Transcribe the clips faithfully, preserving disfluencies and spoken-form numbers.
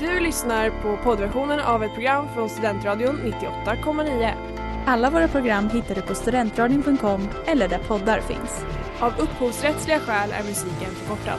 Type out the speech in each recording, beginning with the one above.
Du lyssnar på poddversionen av ett program från Studentradion nittioåtta komma nio. Alla våra program hittar du på studentradion punkt com eller där poddar finns. Av upphovsrättsliga skäl är musiken förkortad.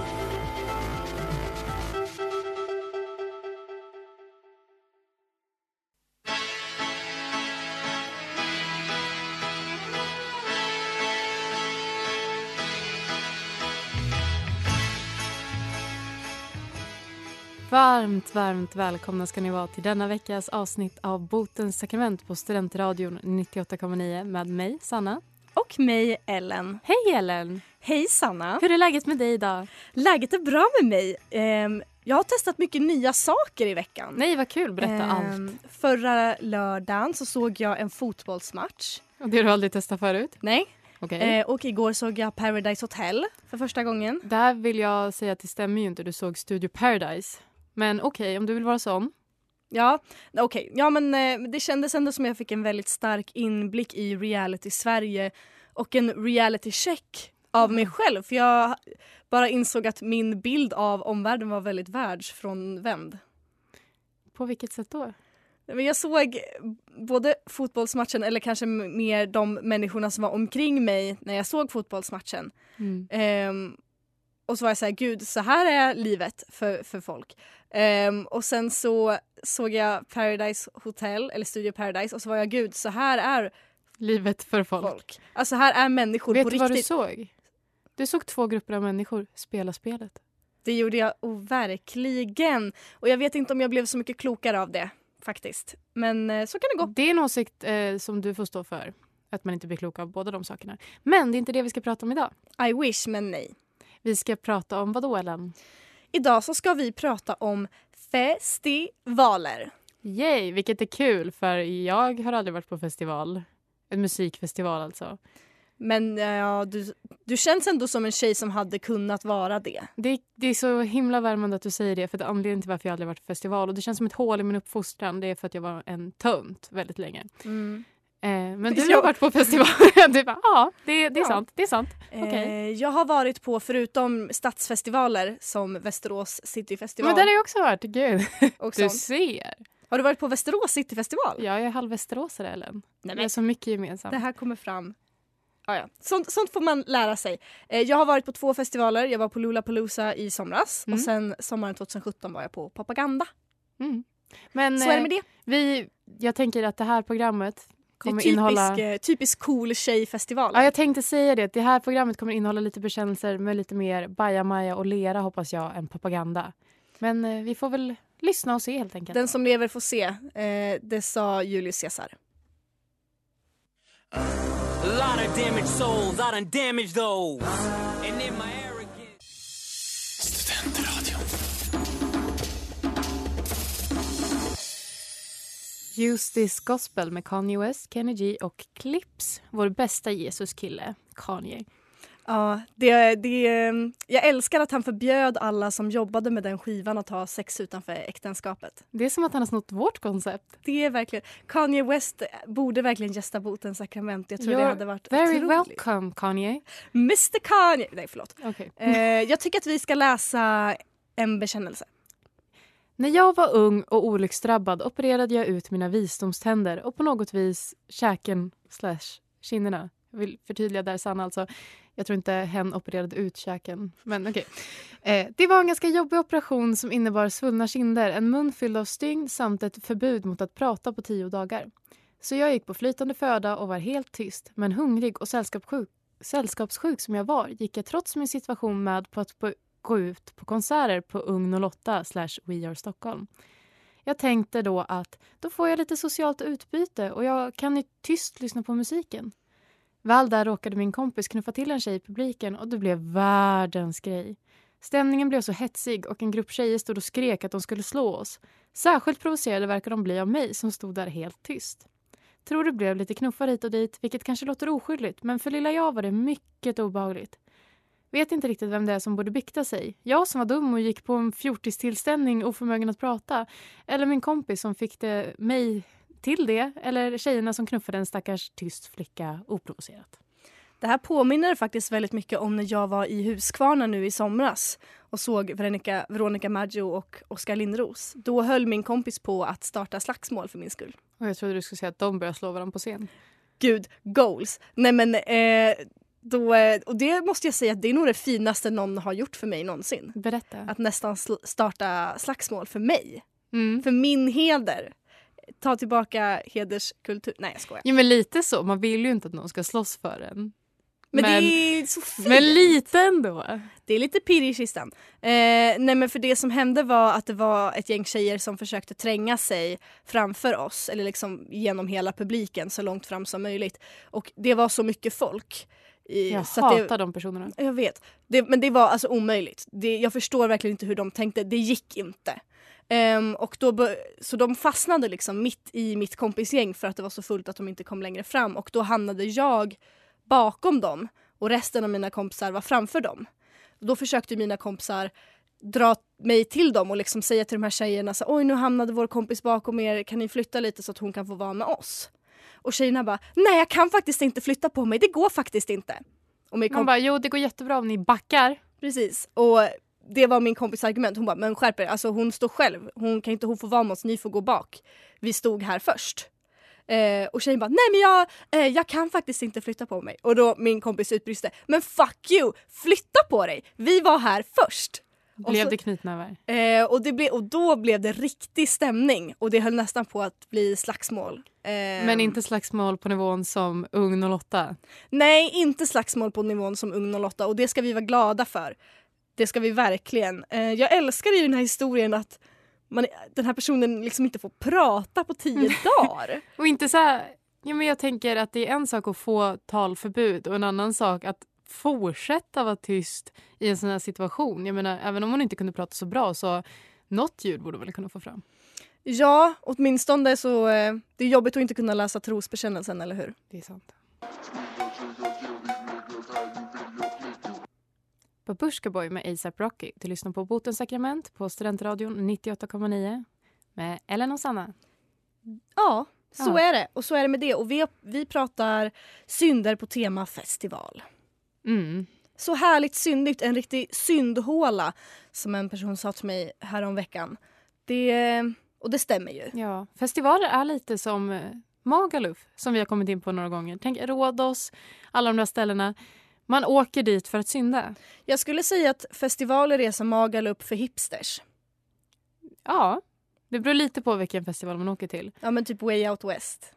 Varmt, varmt välkomna ska ni vara till denna veckas avsnitt av Botens sakrament på Studentradion nittioåtta komma nio med mig, Sanna. Och mig, Ellen. Hej, Ellen. Hej, Sanna. Hur är läget med dig idag? Läget är bra med mig. Um, jag har testat mycket nya saker i veckan. Nej, vad kul. Berätta um, allt. Förra lördagen så såg jag en fotbollsmatch. Och det har du aldrig testat förut? Nej. Okay. Eh, och igår såg jag Paradise Hotel för första gången. Där vill jag säga att det stämmer ju inte. Du såg Studio Paradise. Men okej, okay, om du vill vara sån. Ja, okej. Okay. Ja, men eh, det kändes ändå som jag fick en väldigt stark inblick i reality Sverige. Och en reality check av mig själv. För jag bara insåg att min bild av omvärlden var väldigt världsfrånvänd. På vilket sätt då? Men jag såg både fotbollsmatchen eller kanske mer de människorna som var omkring mig när jag såg fotbollsmatchen. Mm. Um, och så var jag så här, gud, så här är livet för, för folk. Um, och sen så såg jag Paradise Hotel eller Studio Paradise och så var jag, gud, så här är livet för folk. folk. Alltså här är människor Vet på riktigt. Vet du vad du såg? Du såg två grupper av människor spela spelet. Det gjorde jag overkligen. Och jag vet inte om jag blev så mycket klokare av det. Faktiskt. Men så kan det gå. Det är en åsikt eh, som du får stå för. Att man inte blir klok av båda de sakerna. Men det är inte det vi ska prata om idag. I wish, men nej. Vi ska prata om vad då, Ellen? Idag så ska vi prata om festivaler. Yay, vilket är kul. För jag har aldrig varit på festival. En musikfestival alltså. Men ja, du, du känns ändå som en tjej som hade kunnat vara det. Det, det är så himla värmande att du säger det. För det är anledningen till varför jag aldrig varit på festival. Och det känns som ett hål i min uppfostran. Det är för att jag var en tönt väldigt länge. Mm. Eh, men du jag... har varit på festival. Du bara, ja, det, det är ja. sant. Det är sant. Eh, okay. Jag har varit på, förutom stadsfestivaler som Västerås city-festival. Men där har jag också varit. Gud, och du ser. Har du varit på Västerås city-festival? Ja, jag är halvvästeråsare, Ellen. Nej, men... är så mycket gemensamt. Det här kommer fram. Ah, ja. sånt, sånt får man lära sig. Eh, jag har varit på två festivaler. Jag var på Lollapalooza i somras. Mm. Och sen sommaren tjugosjutton var jag på Papaganda. Mm. Men, så är det med det. Eh, vi, jag tänker att det här programmet kommer det typisk, innehålla... Eh, typisk cool tjejfestival. Ja, jag tänkte säga det. Det här programmet kommer innehålla lite bekännelser med lite mer bajamaja och lera, hoppas jag, än Papaganda. Men eh, vi får väl lyssna och se helt enkelt. Den som lever får se. Eh, det sa Julius Caesar. A lot of damaged souls, I done damaged those. And in my arrogance. Studentradion. Use This Gospel med Kanye West, Kenny G och Clips. Vår bästa Jesuskille, Kanye. Ja, det, det, jag älskar att han förbjöd alla som jobbade med den skivan att ha sex utanför äktenskapet. Det är som att han har snott vårt koncept. Det är verkligen. Kanye West borde verkligen gästa Botens sakrament. Jag tror You're det hade varit very otroligt. Welcome, Kanye. mister Kanye. Nej, förlåt. Okay. Eh, jag tycker att vi ska läsa en bekännelse. När jag var ung och olycksdrabbad opererade jag ut mina visdomständer och på något vis käken slash kinderna. Jag vill förtydliga där, Sanna, alltså. Jag tror inte hen opererade ut käken, men okej. Okay. Eh, det var en ganska jobbig operation som innebar svullna kinder, en mun fylld av stygn samt ett förbud mot att prata på tio dagar. Så jag gick på flytande föda och var helt tyst, men hungrig och sällskapssjuk, sällskapssjuk som jag var gick jag trots min situation med på att på, gå ut på konserter på Ugn noll åtta slash We are Stockholm. Jag tänkte då att då får jag lite socialt utbyte och jag kan ju tyst lyssna på musiken. Väl där råkade min kompis knuffa till en tjej i publiken och det blev världens grej. Stämningen blev så hetsig och en grupp tjejer stod och skrek att de skulle slå oss. Särskilt provocerade verkar de bli av mig som stod där helt tyst. Tror det blev lite knuffar hit och dit, vilket kanske låter oskyldigt, men för lilla jag var det mycket obehagligt. Vet inte riktigt vem det är som borde bikta sig. Jag som var dum och gick på en fjortistillställning oförmögen att prata. Eller min kompis som fick det mig... till det, eller tjejerna som knuffade en stackars tyst flicka oprovocerat. Det här påminner faktiskt väldigt mycket om när jag var i Husqvarna nu i somras och såg Veronica, Veronica Maggio och Oskar Linnros. Då höll min kompis på att starta slagsmål för min skull. Och jag trodde du skulle säga att de började slå varandra på scen. Gud, goals! Nej men, eh, då, och det måste jag säga att det är nog det finaste någon har gjort för mig någonsin. Berätta. Att nästan sl- starta slagsmål för mig. Mm. För min heder. Ta tillbaka hederskultur. Nej, jag skojar. Ja, men lite så. Man vill ju inte att någon ska slåss för en. Men, men det är så fint. Men lite ändå. Det är lite pirr i kistan. Eh, nej, men för det som hände var att det var ett gäng tjejer som försökte tränga sig framför oss. Eller liksom genom hela publiken så långt fram som möjligt. Och det var så mycket folk. I, jag så hatar att det, de personerna. Jag vet. Det, men det var alltså omöjligt. Det, jag förstår verkligen inte hur de tänkte. Det gick inte. Um, och då, så de fastnade liksom mitt i mitt kompisgäng för att det var så fullt att de inte kom längre fram. Och då hamnade jag bakom dem och resten av mina kompisar var framför dem. Då försökte mina kompisar dra mig till dem och liksom säga till de här tjejerna så, oj, nu hamnade vår kompis bakom er, kan ni flytta lite så att hon kan få vara med oss? Och tjejerna bara, nej jag kan faktiskt inte flytta på mig, det går faktiskt inte. Och min komp- Man bara, jo det går jättebra om ni backar. Precis, och det var min kompis argument. Hon bara, men skärper, alltså hon står själv. Hon kan inte hon få vara med oss, ni får gå bak. Vi stod här först. Eh, och tjejen bara, nej men jag, eh, jag kan faktiskt inte flytta på mig. Och då min kompis utbryste, men fuck you, flytta på dig. Vi var här först. Blev och så, det knytnävar? Eh, och, det ble, och då blev det riktig stämning. Och det höll nästan på att bli slagsmål. Eh, men inte slagsmål på nivån som Ugn noll åtta? Nej, inte slagsmål på nivån som Ugn noll åtta. Och det ska vi vara glada för. Det ska vi verkligen. Jag älskar ju den här historien att man, den här personen liksom inte får prata på tio dagar. Och inte så här, ja, men jag tänker att det är en sak att få talförbud och en annan sak att fortsätta vara tyst i en sån här situation. Jag menar, även om hon inte kunde prata så bra så något ljud borde väl kunna få fram. Ja, åtminstone så det är jobbigt att inte kunna läsa trosbekännelsen, eller hur? Det är sant. På Burskaboy med A$AP Rocky. Du lyssnar på Botens sakrament på Studentradion nittioåtta komma nio med Ellen och Sanna. Ja, så ja. är det. Och så är det med det. Och vi, vi pratar synder på tema festival. Mm. Så härligt syndigt. En riktig syndhåla som en person sa till mig häromveckan. Det, och det stämmer ju. Ja, festivaler är lite som Magaluf som vi har kommit in på några gånger. Tänk Rodos, alla de där ställena. Man åker dit för att synda. Jag skulle säga att festivaler är som Magaluf för hipsters. Ja, det beror lite på vilken festival man åker till. Ja, men typ Way Out West.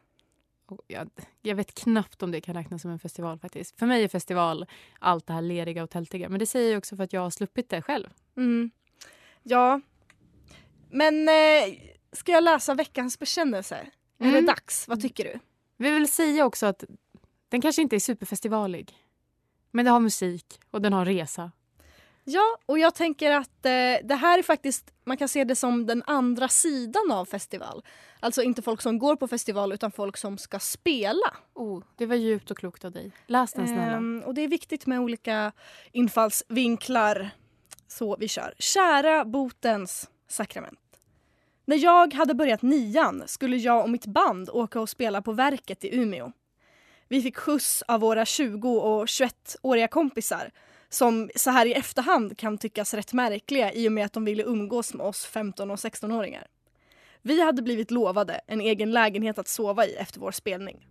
Jag, jag vet knappt om det kan räknas som en festival faktiskt. För mig är festival allt det här leriga och tältiga. Men det säger jag också för att jag har sluppit det själv. Mm. Ja, men eh, ska jag läsa veckans bekännelse? Mm. Är det dags? Vad tycker du? Vi vill säga också att den kanske inte är superfestivalig. Men det har musik och den har resa. Ja, och jag tänker att eh, det här är faktiskt, man kan se det som den andra sidan av festival. Alltså inte folk som går på festival utan folk som ska spela. Oh, det var djupt och klokt av dig. Läs den snälla. Ehm, och det är viktigt med olika infallsvinklar. Så vi kör. Kära Botens sakrament. När jag hade börjat nian skulle jag och mitt band åka och spela på Verket i Umeå. Vi fick skjuts av våra tjugo- och tjugoettåriga kompisar som så här i efterhand kan tyckas rätt märkliga i och med att de ville umgås med oss femton- och sextonåringar. Vi hade blivit lovade en egen lägenhet att sova i efter vår spelning.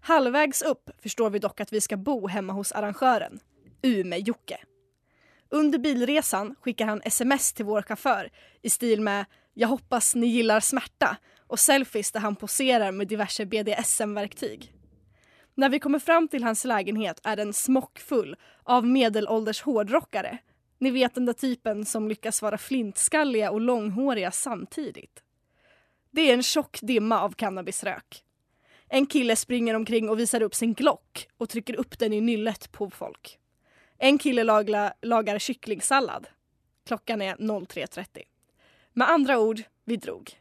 Halvvägs upp förstår vi dock att vi ska bo hemma hos arrangören, Ume Jocke. Under bilresan skickar han sms till vår chaufför i stil med "Jag hoppas ni gillar smärta" och selfies där han poserar med diverse B D S M-verktyg. När vi kommer fram till hans lägenhet är den smockfull av medelålders hårdrockare. Ni vet den där typen som lyckas vara flintskalliga och långhåriga samtidigt. Det är en tjock dimma av cannabisrök. En kille springer omkring och visar upp sin Glock och trycker upp den i nyllet på folk. En kille lagla, lagar kycklingsallad. Klockan är tre trettio. Med andra ord, vi drog.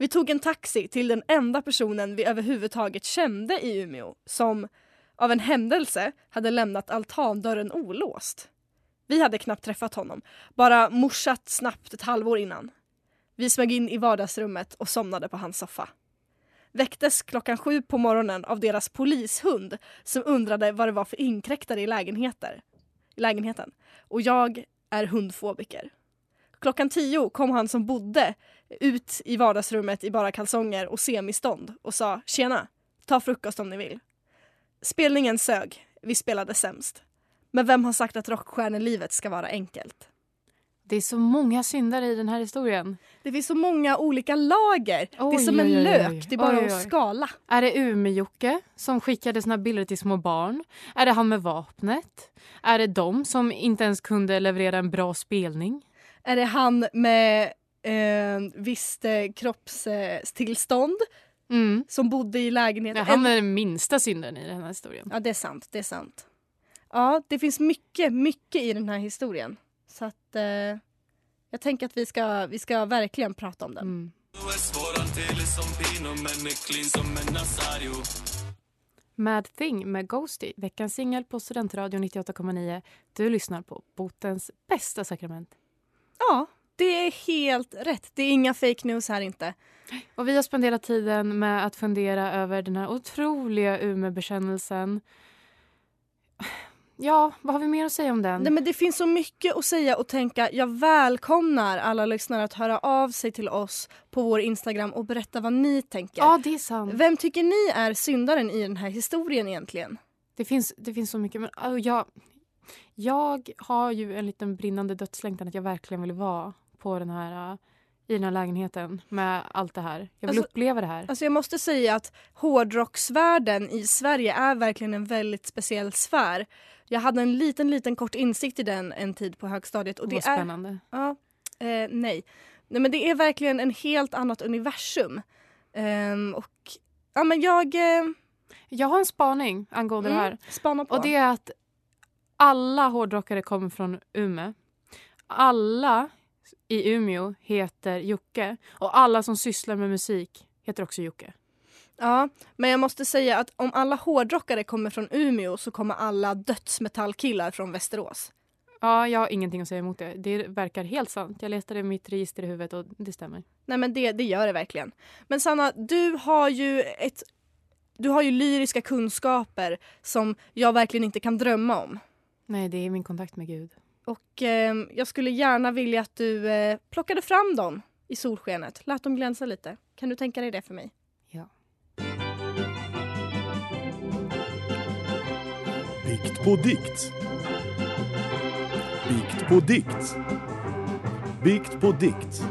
Vi tog en taxi till den enda personen vi överhuvudtaget kände i Umeå som av en händelse hade lämnat altandörren olåst. Vi hade knappt träffat honom, bara morsat snabbt ett halvår innan. Vi smög in i vardagsrummet och somnade på hans soffa. väcktes klockan sju på morgonen av deras polishund som undrade vad det var för inkräktare i lägenheter. lägenheten. Och jag är hundfobiker. Klockan tio kom han som bodde ut i vardagsrummet i bara kalsonger och semistånd och sa tjena, ta frukost om ni vill. Spelningen sög, vi spelade sämst. Men vem har sagt att rockstjärnelivet ska vara enkelt? Det är så många syndare i den här historien. Det finns så många olika lager. Oj, det är som en oj, oj, lök, det är bara oj, oj. att skala. Är det Ume Jocke som skickade sina bilder till små barn? Är det han med vapnet? Är det de som inte ens kunde leverera en bra spelning? Är det han med eh, visst eh, kroppstillstånd eh, mm. som bodde i lägenheten? Ja, han är den minsta synden i den här historien. Ja, det är sant, det är sant. Ja, det finns mycket, mycket i den här historien. Så att eh, jag tänker att vi ska, vi ska verkligen prata om den. Mm. Mad Thing med Ghosty, veckans singel på Studentradion nittioåtta komma nio. Du lyssnar på Botens bästa sakrament. Ja, det är helt rätt. Det är inga fake news här inte. Och vi har spenderat tiden med att fundera över den här otroliga Umebekännelsen. Ja, vad har vi mer att säga om den? Nej, men det finns så mycket att säga och tänka. Jag välkomnar alla lyssnare att höra av sig till oss på vår Instagram och berätta vad ni tänker. Ja, det är sant. Vem tycker ni är syndaren i den här historien egentligen? Det finns, det finns så mycket, men oh, jag... Jag har ju en liten brinnande dödslängtan att jag verkligen vill vara på den här, i den här lägenheten med allt det här. Jag vill alltså, uppleva det här. Alltså jag måste säga att hårdrocksvärlden i Sverige är verkligen en väldigt speciell sfär. Jag hade en liten, liten kort insikt i den en tid på högstadiet. Och det, det var spännande. Är, ja, eh, nej. nej. Men det är verkligen en helt annat universum. Ehm, och ja, men jag... Eh... Jag har en spaning angående mm, det här. Spana på. Och det är att alla hårdrockare kommer från Umeå. Alla i Umeå heter Jocke. Och alla som sysslar med musik heter också Jocke. Ja, men jag måste säga att om alla hårdrockare kommer från Umeå så kommer alla dödsmetallkillar från Västerås. Ja, jag har ingenting att säga emot det. Det verkar helt sant. Jag letade mitt register i huvudet och det stämmer. Nej, men det, det gör det verkligen. Men Sanna, du har ju ett, du har ju lyriska kunskaper som jag verkligen inte kan drömma om. Nej, det är min kontakt med Gud. Och eh, jag skulle gärna vilja att du eh, plockade fram dem i solskenet. Lät dem glänsa lite. Kan du tänka dig det för mig? Ja. Dikt på dikt. Dikt på dikt. Dikt på dikt.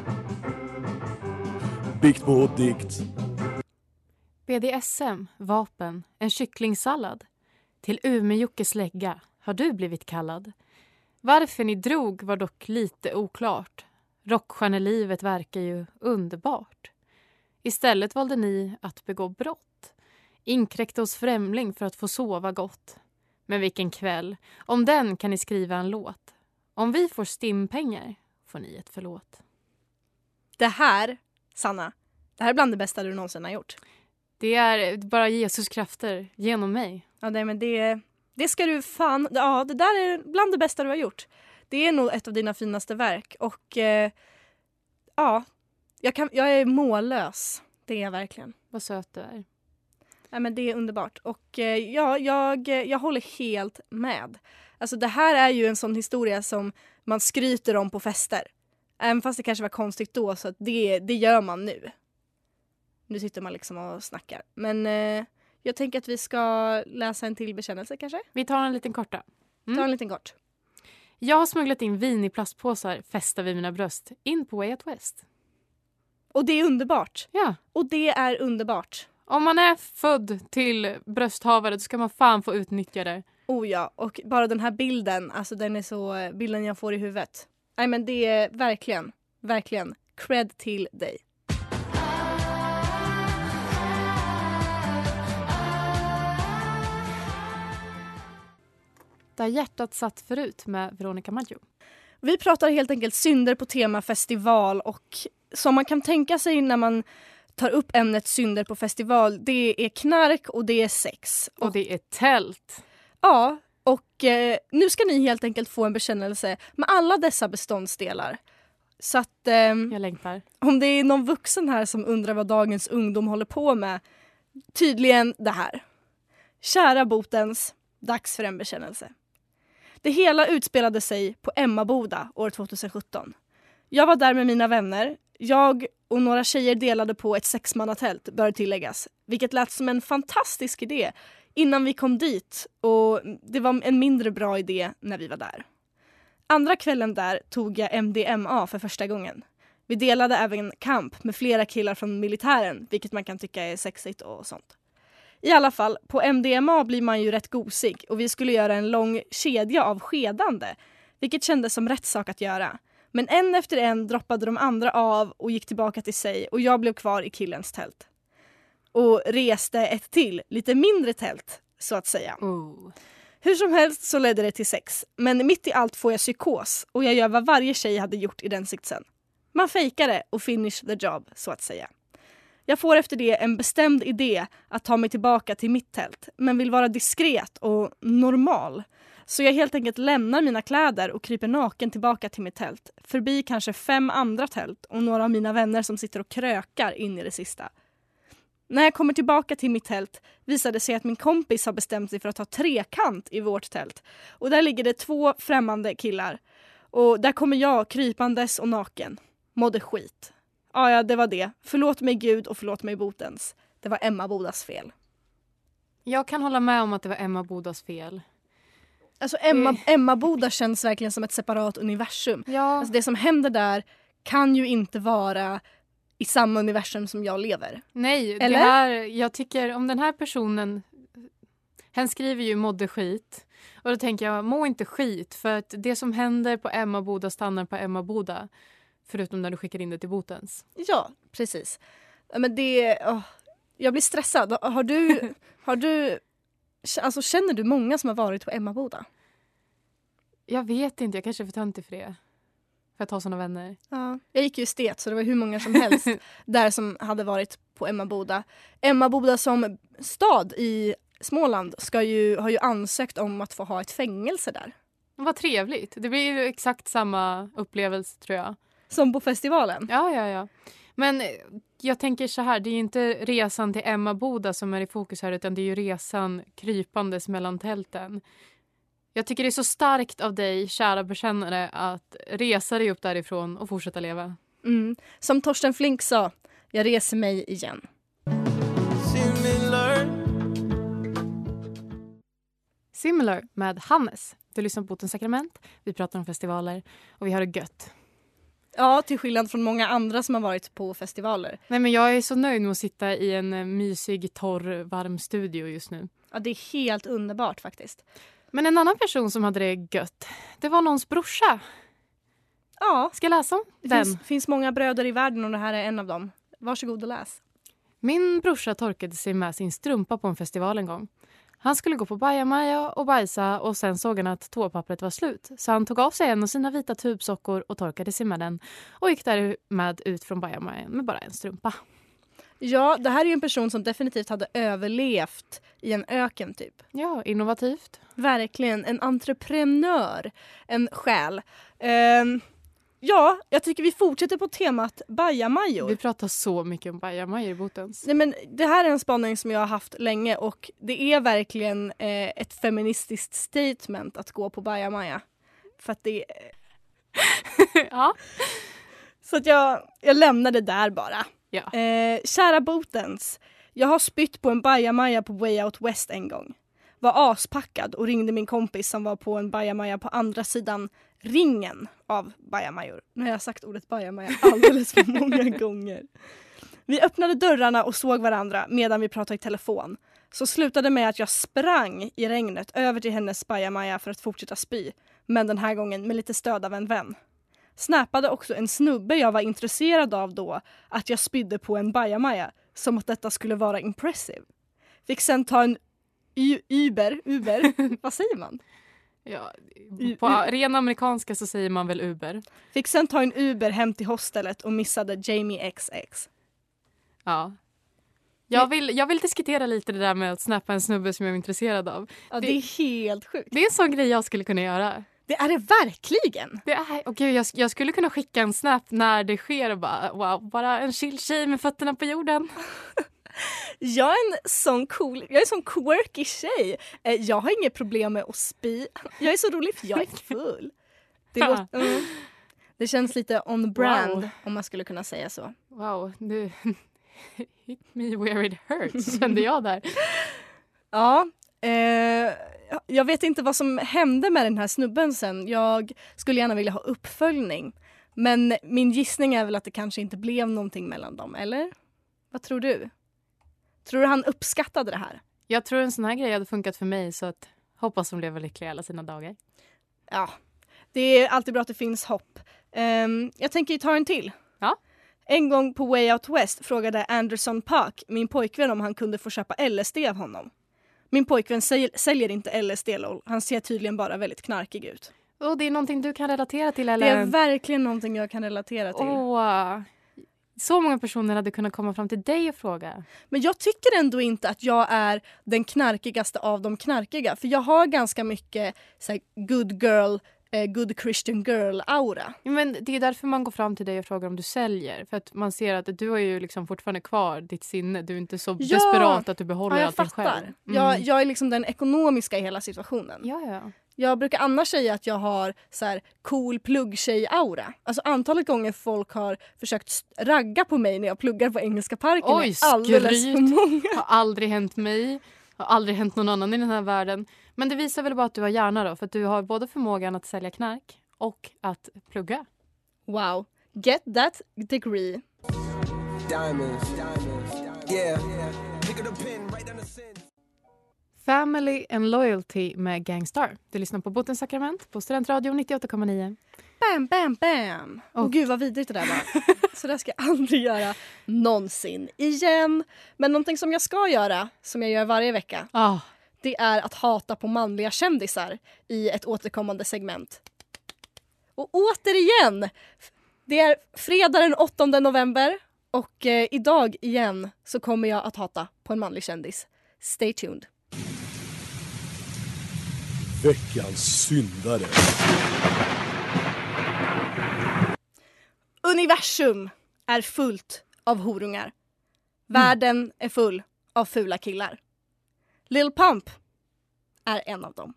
Dikt på dikt. B D S M, vapen, en kycklingsallad. Till Ume Jockes lägga. Har du blivit kallad? Varför ni drog var dock lite oklart. Rockstjärnelivet verkar ju underbart. Istället valde ni att begå brott. Inkräkta hos främling för att få sova gott. Men vilken kväll. Om den kan ni skriva en låt. Om vi får stimpengar får ni ett förlåt. Det här, Sanna, det här är bland det bästa du någonsin har gjort. Det är bara Jesus krafter genom mig. Ja, det, men det är... Det ska du fan... Ja, det där är bland det bästa du har gjort. Det är nog ett av dina finaste verk. Och eh, ja, jag, kan, jag är mållös. Det är jag verkligen. Vad söt du är. Ja, men det är underbart. Och eh, ja, jag, jag håller helt med. Alltså det här är ju en sån historia som man skryter om på fester. Även fast det kanske var konstigt då, så att det, det gör man nu. Nu sitter man liksom och snackar. Men... Eh, Jag tänker att vi ska läsa en till bekännelse kanske? Vi tar en liten korta. Mm. Ta en liten kort. Jag har smugglat in vin i plastpåsar, fästar vid mina bröst, in på Way Out West. Och det är underbart. Ja. Och det är underbart. Om man är född till brösthavare så ska man fan få utnyttja det. Oh ja, och bara den här bilden, alltså den är så, bilden jag får i huvudet. Nej men det är verkligen, verkligen cred till dig. Där hjärtat satt förut med Veronica Maggio. Vi pratar helt enkelt synder på tema festival, och som man kan tänka sig när man tar upp ämnet synder på festival, det är knark och det är sex. Och, och det är tält. Ja, och eh, nu ska ni helt enkelt få en bekännelse med alla dessa beståndsdelar. Så att, eh, jag längtar. Om det är någon vuxen här som undrar vad dagens ungdom håller på med, tydligen det här. Kära Botens, dags för en bekännelse. Det hela utspelade sig på Emmaboda år tjugosjutton. Jag var där med mina vänner. Jag och några tjejer delade på ett sexmannatält, bör tilläggas. Vilket lät som en fantastisk idé innan vi kom dit. Och det var en mindre bra idé när vi var där. Andra kvällen där tog jag M D M A för första gången. Vi delade även kamp med flera killar från militären, vilket man kan tycka är sexigt och sånt. I alla fall, på M D M A blir man ju rätt gosig och vi skulle göra en lång kedja av skedande, vilket kändes som rätt sak att göra. Men en efter en droppade de andra av och gick tillbaka till sig och jag blev kvar i killens tält. Och reste ett till, lite mindre tält, så att säga. Oh. Hur som helst så ledde det till sex, men mitt i allt får jag psykos och jag gör vad varje tjej hade gjort i den sitsen. Man fejkar det och finish the job, så att säga. Jag får efter det en bestämd idé att ta mig tillbaka till mitt tält, men vill vara diskret och normal. Så jag helt enkelt lämnar mina kläder och kryper naken tillbaka till mitt tält. Förbi kanske fem andra tält och några av mina vänner som sitter och krökar in i det sista. När jag kommer tillbaka till mitt tält visar det sig att min kompis har bestämt sig för att ha trekant i vårt tält. Och där ligger det två främmande killar. Och där kommer jag krypandes och naken. Mådde skit. Ah, ja, det var det. Förlåt mig Gud och förlåt mig Botens. Det var Emmabodas fel. Jag kan hålla med om att det var Emmabodas fel. Alltså Emma, mm. Emmaboda känns verkligen som ett separat universum. Ja. Alltså, det som händer där kan ju inte vara i samma universum som jag lever. Nej, det här, jag tycker om den här personen, han skriver ju mådde skit. Och då tänker jag, må inte skit. För att det som händer på Emmaboda stannar på Emmaboda. Förutom när du skickar in det till Botens. Ja, precis. Men det, åh, jag blir stressad. Har du, har du, alltså känner du många som har varit på Emmaboda? Jag vet inte, jag kanske är för töntig för det. För att ha såna vänner. Ja, jag gick ju estet så det var hur många som helst där som hade varit på Emmaboda. Emmaboda som stad i Småland ska ju, har ju ansökt om att få ha ett fängelse där. Vad trevligt. Det blir ju exakt samma upplevelse tror jag. Som på festivalen? Ja, ja, ja. Men jag tänker så här, det är ju inte resan till Emmaboda som är i fokus här utan det är ju resan krypandes mellan tälten. Jag tycker det är så starkt av dig, kära bekännare, att resa dig upp därifrån och fortsätta leva. Mm. Som Torsten Flink sa, jag reser mig igen. Similar. Similar med Hannes. Du lyssnar på Botens sakrament, vi pratar om festivaler och vi har det gött. Ja, till skillnad från många andra som har varit på festivaler. Nej, men jag är så nöjd med att sitta i en mysig, torr, varm studio just nu. Ja, det är helt underbart faktiskt. Men en annan person som hade det gött, det var någons brorsa. Ja. Ska jag läsa om den? Det finns, finns många bröder i världen och det här är en av dem. Varsågod och läs. Min brorsa torkade sig med sin strumpa på en festival en gång. Han skulle gå på bajamaja och bajsa och sen såg han att toapappret var slut. Så han tog av sig en av sina vita tubsockor och torkade sig med den. Och gick därmed ut från bajamaja med bara en strumpa. Ja, det här är ju en person som definitivt hade överlevt i en öken typ. Ja, innovativt. Verkligen, en entreprenör. En själ. Um, ja, jag tycker vi fortsätter på temat bajamajor. Vi pratar så mycket om bajamajor i Botens. Nej, men det här är en spaning som jag har haft länge och det är verkligen eh, ett feministiskt statement att gå på bajamaja. För att det... ja. Så att jag, jag lämnar det där bara. Ja. Eh, kära Botens, jag har spytt på en bajamaja på Way Out West en gång. Var aspackad och ringde min kompis som var på en bajamaja på andra sidan ringen av bajamajor. Nu har jag sagt ordet bajamaja alldeles för många gånger. Vi öppnade dörrarna och såg varandra medan vi pratade i telefon. Så slutade med att jag sprang i regnet över till hennes bajamaja för att fortsätta spy. Men den här gången med lite stöd av en vän. Snappade också en snubbe jag var intresserad av då att jag spydde på en bajamaja som att detta skulle vara impressive. Fick sen ta en y- Uber, Uber, vad säger man? Ja, på U- ren amerikanska så säger man väl Uber. Fick sen ta en Uber hem till hostellet och missade Jamie X X. Ja. Jag vill, jag vill diskutera lite det där med att snappa en snubbe som jag är intresserad av. Ja, det, det är helt sjukt. Det är en sån grej jag skulle kunna göra. Det är det verkligen. Det är, okay, jag, jag skulle kunna skicka en snap när det sker och bara, wow, bara en chill tjej med fötterna på jorden. Jag är en sån cool, jag är en sån quirky tjej. Jag har inget problem med att spy. Jag är så rolig för jag är full. Det, låter, mm, det känns lite on brand, wow, om man skulle kunna säga så. Wow, du hit me where it hurts, kände jag där. Ja, eh, jag vet inte vad som hände med den här snubben sen. Jag skulle gärna vilja ha uppföljning. Men min gissning är väl att det kanske inte blev någonting mellan dem, eller? Vad tror du? Tror du han uppskattade det här? Jag tror en sån här grej hade funkat för mig, så att hoppas de lever lyckliga alla sina dagar. Ja, det är alltid bra att det finns hopp. Um, jag tänker ta en till. Ja. En gång på Way Out West frågade Anderson Park min pojkvän om han kunde få köpa L S D av honom. Min pojkvän säl- säljer inte L S D, lol. Han ser tydligen bara väldigt knarkig ut. Och det är någonting du kan relatera till, eller? Det är verkligen någonting jag kan relatera till. Åh... Så många personer hade kunnat komma fram till dig och fråga. Men jag tycker ändå inte att jag är den knarkigaste av de knarkiga. För jag har ganska mycket så här, good girl, eh, good Christian girl-aura. Ja, men det är därför man går fram till dig och frågar om du säljer. För att man ser att du har ju liksom fortfarande kvar ditt sinne. Du är inte så ja, desperat att du behåller ja, allting fattar. Själv. Mm. Jag, jag är liksom den ekonomiska i hela situationen. Ja, ja. Jag brukar annars säga att jag har så här cool pluggtjej-aura. Alltså antalet gånger folk har försökt ragga på mig när jag pluggar på Engelska parken. Oj, är alldeles skryt. För många. Har aldrig hänt mig. Har aldrig hänt någon annan i den här världen. Men det visar väl bara att du har hjärna då. För att du har både förmågan att sälja knark och att plugga. Wow. Get that degree. Diamonds, diamonds, diamonds. Yeah. Pick up the pin right down the sin. Family and Loyalty med Gangstar. Du lyssnar på Botens sakrament på Studentradion nittioåtta komma nio. Bam, bam, bam. Och oh, gud vad vidrigt det där var. Så det ska jag aldrig göra någonsin igen. Men någonting som jag ska göra, som jag gör varje vecka. Oh. Det är att hata på manliga kändisar i ett återkommande segment. Och återigen, det är fredag den åttonde november. Och eh, idag igen så kommer jag att hata på en manlig kändis. Stay tuned. Veckans syndare. Universum är fullt av horungar. Världen mm. är full av fula killar. Lil Pump är en av dem.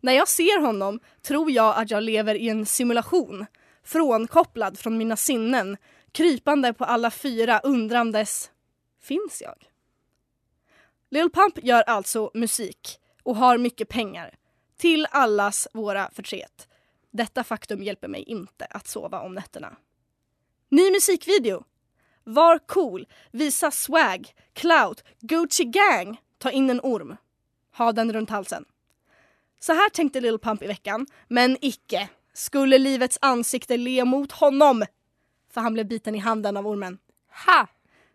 När jag ser honom tror jag att jag lever i en simulation. Frånkopplad från mina sinnen. Krypande på alla fyra undrandes. Finns jag? Lil Pump gör alltså musik. Och har mycket pengar. Till allas våra förtret. Detta faktum hjälper mig inte att sova om nätterna. Ny musikvideo. Var cool. Visa swag. Clout. Gucci gang. Ta in en orm. Ha den runt halsen. Så här tänkte Lil Pump i veckan. Men icke. Skulle livets ansikte le mot honom. För han blev biten i handen av ormen. Ha!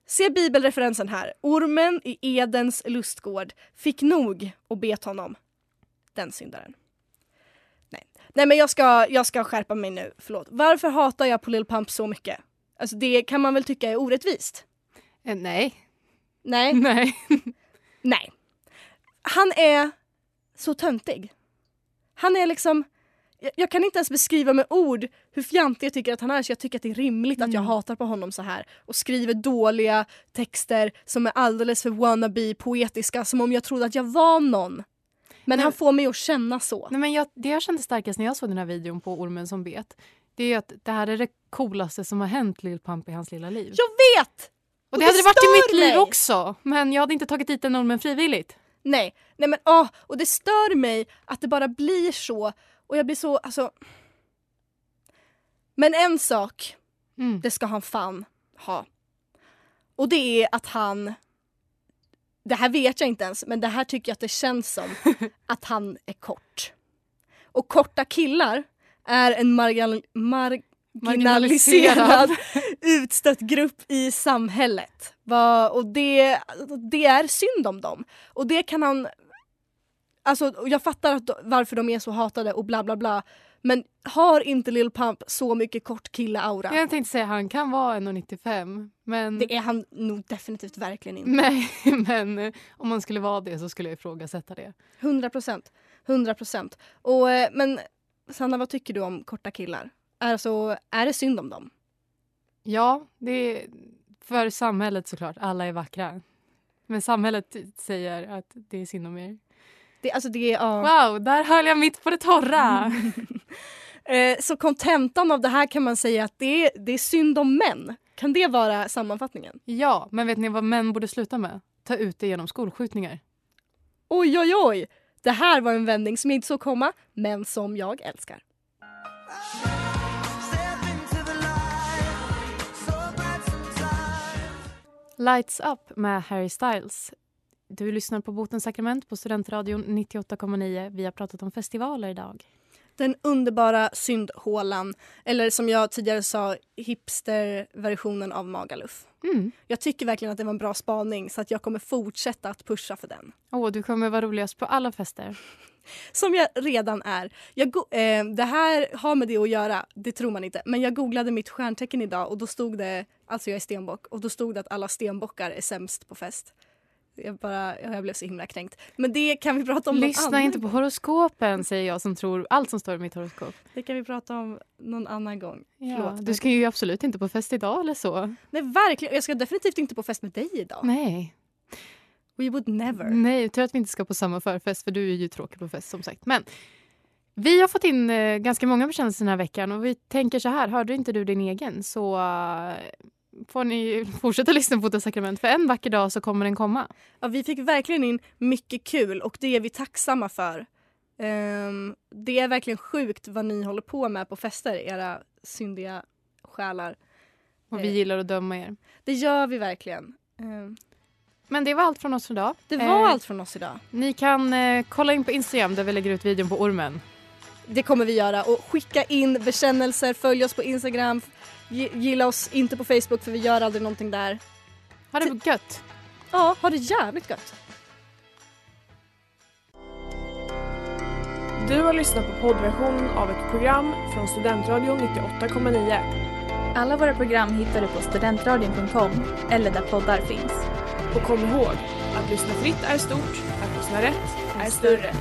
Se bibelreferensen här. Ormen i Edens lustgård fick nog och bet honom. Den syndaren. Nej, Nej men jag ska, jag ska skärpa mig nu. Förlåt. Varför hatar jag på Lil Pump så mycket? Alltså det kan man väl tycka är orättvist? Eh, nej. Nej? Nej. Nej. Han är så töntig. Han är liksom... Jag kan inte ens beskriva med ord hur fjantig jag tycker att han är. Så jag tycker att det är rimligt mm. att jag hatar på honom så här. Och skriver dåliga texter som är alldeles för wannabe poetiska. Som om jag trodde att jag var någon. Men nej. Han får mig att känna så. Nej, men jag, det jag kände starkast när jag såg den här videon på Ormen som bet. Det är att det här är det coolaste som har hänt Lil Pump i hans lilla liv. Jag vet! Och, och det, det hade det varit i mitt mig. Liv också. Men jag hade inte tagit dit en ormen frivilligt. Nej, nej men åh. Och det stör mig att det bara blir så... Och jag blir så, alltså... Men en sak, mm. det ska han fan ha. Och det är att han... Det här vet jag inte ens, men det här tycker jag att det känns som. Att han är kort. Och korta killar är en marginal- marginaliserad, marginaliserad. utstött grupp i samhället. Va? Och det, det är synd om dem. Och det kan han... Alltså, jag fattar att, varför de är så hatade och bla bla bla. Men har inte Lil Pump så mycket kort kille-aura? Jag tänkte säga att han kan vara en nittiofem. Men... Det är han nog definitivt verkligen inte. Nej, men om man skulle vara det så skulle jag ifrågasätta det. hundra procent. hundra procent. Och, men Sanna, vad tycker du om korta killar? Alltså, är det synd om dem? Ja, det är för samhället såklart. Alla är vackra. Men samhället säger att det är synd om er. Det, alltså det är, ja. Wow, där höll jag mitt på det torra. eh, så kontentan av det här kan man säga att det är, det är synd om män. Kan det vara sammanfattningen? Ja, men vet ni vad män borde sluta med? Ta ut det genom skolskjutningar. Oj, oj, oj. Det här var en vändning som inte så komma, men som jag älskar. Lights Up med Harry Styles. Du lyssnar på Botens sakrament på Studentradion nittioåtta komma nio. Vi har pratat om festivaler idag. Den underbara syndhålan, eller som jag tidigare sa, hipsterversionen av Magaluf. Mm. Jag tycker verkligen att det var en bra spaning, så att jag kommer fortsätta att pusha för den. Åh, oh, du kommer vara roligast på alla fester. Som jag redan är. Jag go- eh, det här har med det att göra, det tror man inte. Men jag googlade mitt stjärntecken idag och då stod det, alltså jag är stenbock, och då stod det att alla stenbockar är sämst på fest. Jag, bara, jag blev så himla kränkt. Men det kan vi prata om. Lyssna inte på horoskopen, säger jag som tror allt som står i mitt horoskop. Det kan vi prata om någon annan gång. Ja, Förlåt, du ska ju absolut inte på fest idag eller så. Nej, verkligen. Jag ska definitivt inte på fest med dig idag. Nej. We would never. Nej, tror att vi inte ska på samma förfest, för du är ju tråkig på fest som sagt. Men vi har fått in eh, ganska många bekännelser den här veckan och vi tänker så här, hörde inte du din egen så... Uh, får ni fortsätta lyssna på Botens sakrament, för en vacker dag så kommer den komma. Ja, vi fick verkligen in mycket kul och det är vi tacksamma för. Um, det är verkligen sjukt vad ni håller på med på fester, era syndiga själar. Och vi uh, gillar att döma er. Det gör vi verkligen. Um. Men det var allt från oss idag. Det var uh, allt från oss idag. Ni kan uh, kolla in på Instagram där vi lägger ut videon på ormen. Det kommer vi göra. Och skicka in bekännelser, följ oss på Instagram. Gilla oss inte på Facebook, för vi gör aldrig någonting där. Har det gött? Ja, har det jävligt gött. Du har lyssnat på poddversionen av ett program från Studentradion nittioåtta komma nio. Alla våra program hittar du på studentradion punkt com eller där poddar finns. Och kom ihåg, att lyssna fritt är stort, att lyssna rätt är större.